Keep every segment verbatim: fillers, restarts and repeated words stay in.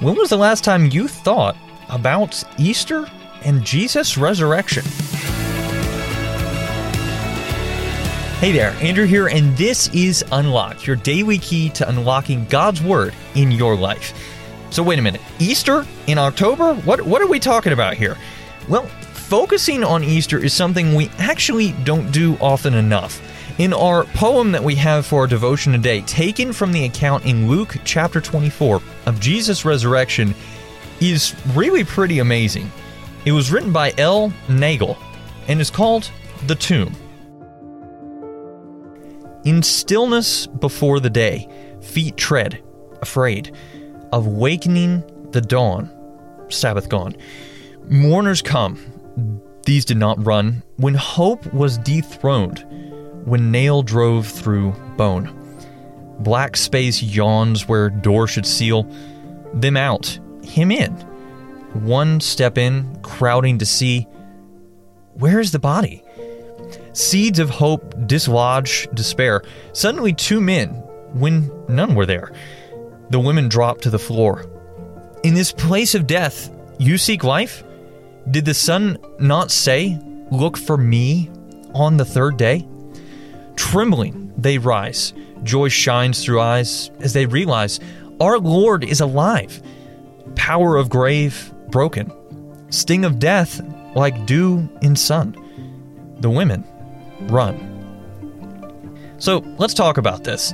When was the last time you thought about Easter and Jesus' resurrection? Hey there, Andrew here, and this is Unlocked, your daily key to unlocking God's Word in your life. So wait a minute, Easter in October? What, what are we talking about here? Well, focusing on Easter is something we actually don't do often enough. In our poem that we have for our devotion today, taken from the account in Luke chapter twenty-four of Jesus' resurrection, is really pretty amazing. It was written by L. Nagel and is called The Tomb. In stillness before the day, feet tread, afraid, of wakening the dawn, Sabbath gone. Mourners come, these did not run, when hope was dethroned, when nail drove through bone. Black space yawns where door should seal them out, him in. One step in, crowding to see, where is the body? Seeds of hope dislodge despair. Suddenly two men, when none were there. The women drop to the floor. In this place of death, you seek life? Did the sun not say, look for me on the third day? Trembling, they rise. Joy shines through eyes as they realize our Lord is alive. Power of grave broken. Sting of death like dew in sun. The women run. So let's talk about this.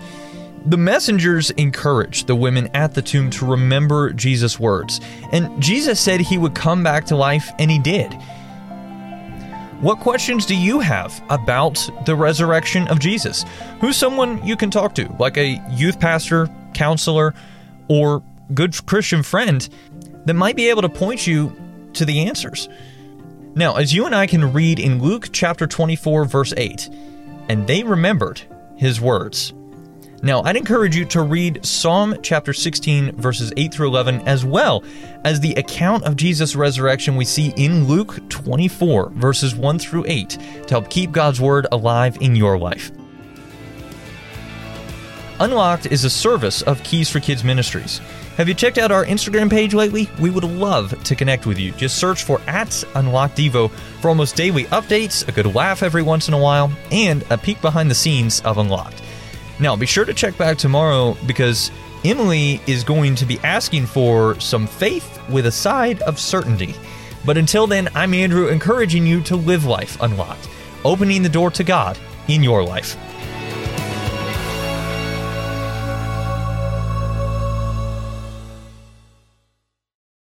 The messengers encouraged the women at the tomb to remember Jesus' words. And Jesus said he would come back to life, and he did. What questions do you have about the resurrection of Jesus? Who's someone you can talk to, like a youth pastor, counselor, or good Christian friend that might be able to point you to the answers? Now, as you and I can read in Luke chapter twenty-four, verse eight, and they remembered his words. Now, I'd encourage you to read Psalm chapter sixteen, verses eight through eleven, as well as the account of Jesus' resurrection we see in Luke twenty-four, verses one through eight, to help keep God's word alive in your life. Unlocked is a service of Keys for Kids Ministries. Have you checked out our Instagram page lately? We would love to connect with you. Just search for at Unlocked Devo for almost daily updates, a good laugh every once in a while, and a peek behind the scenes of Unlocked. Now, be sure to check back tomorrow because Emily is going to be asking for some faith with a side of certainty. But until then, I'm Andrew, encouraging you to live life unlocked, opening the door to God in your life.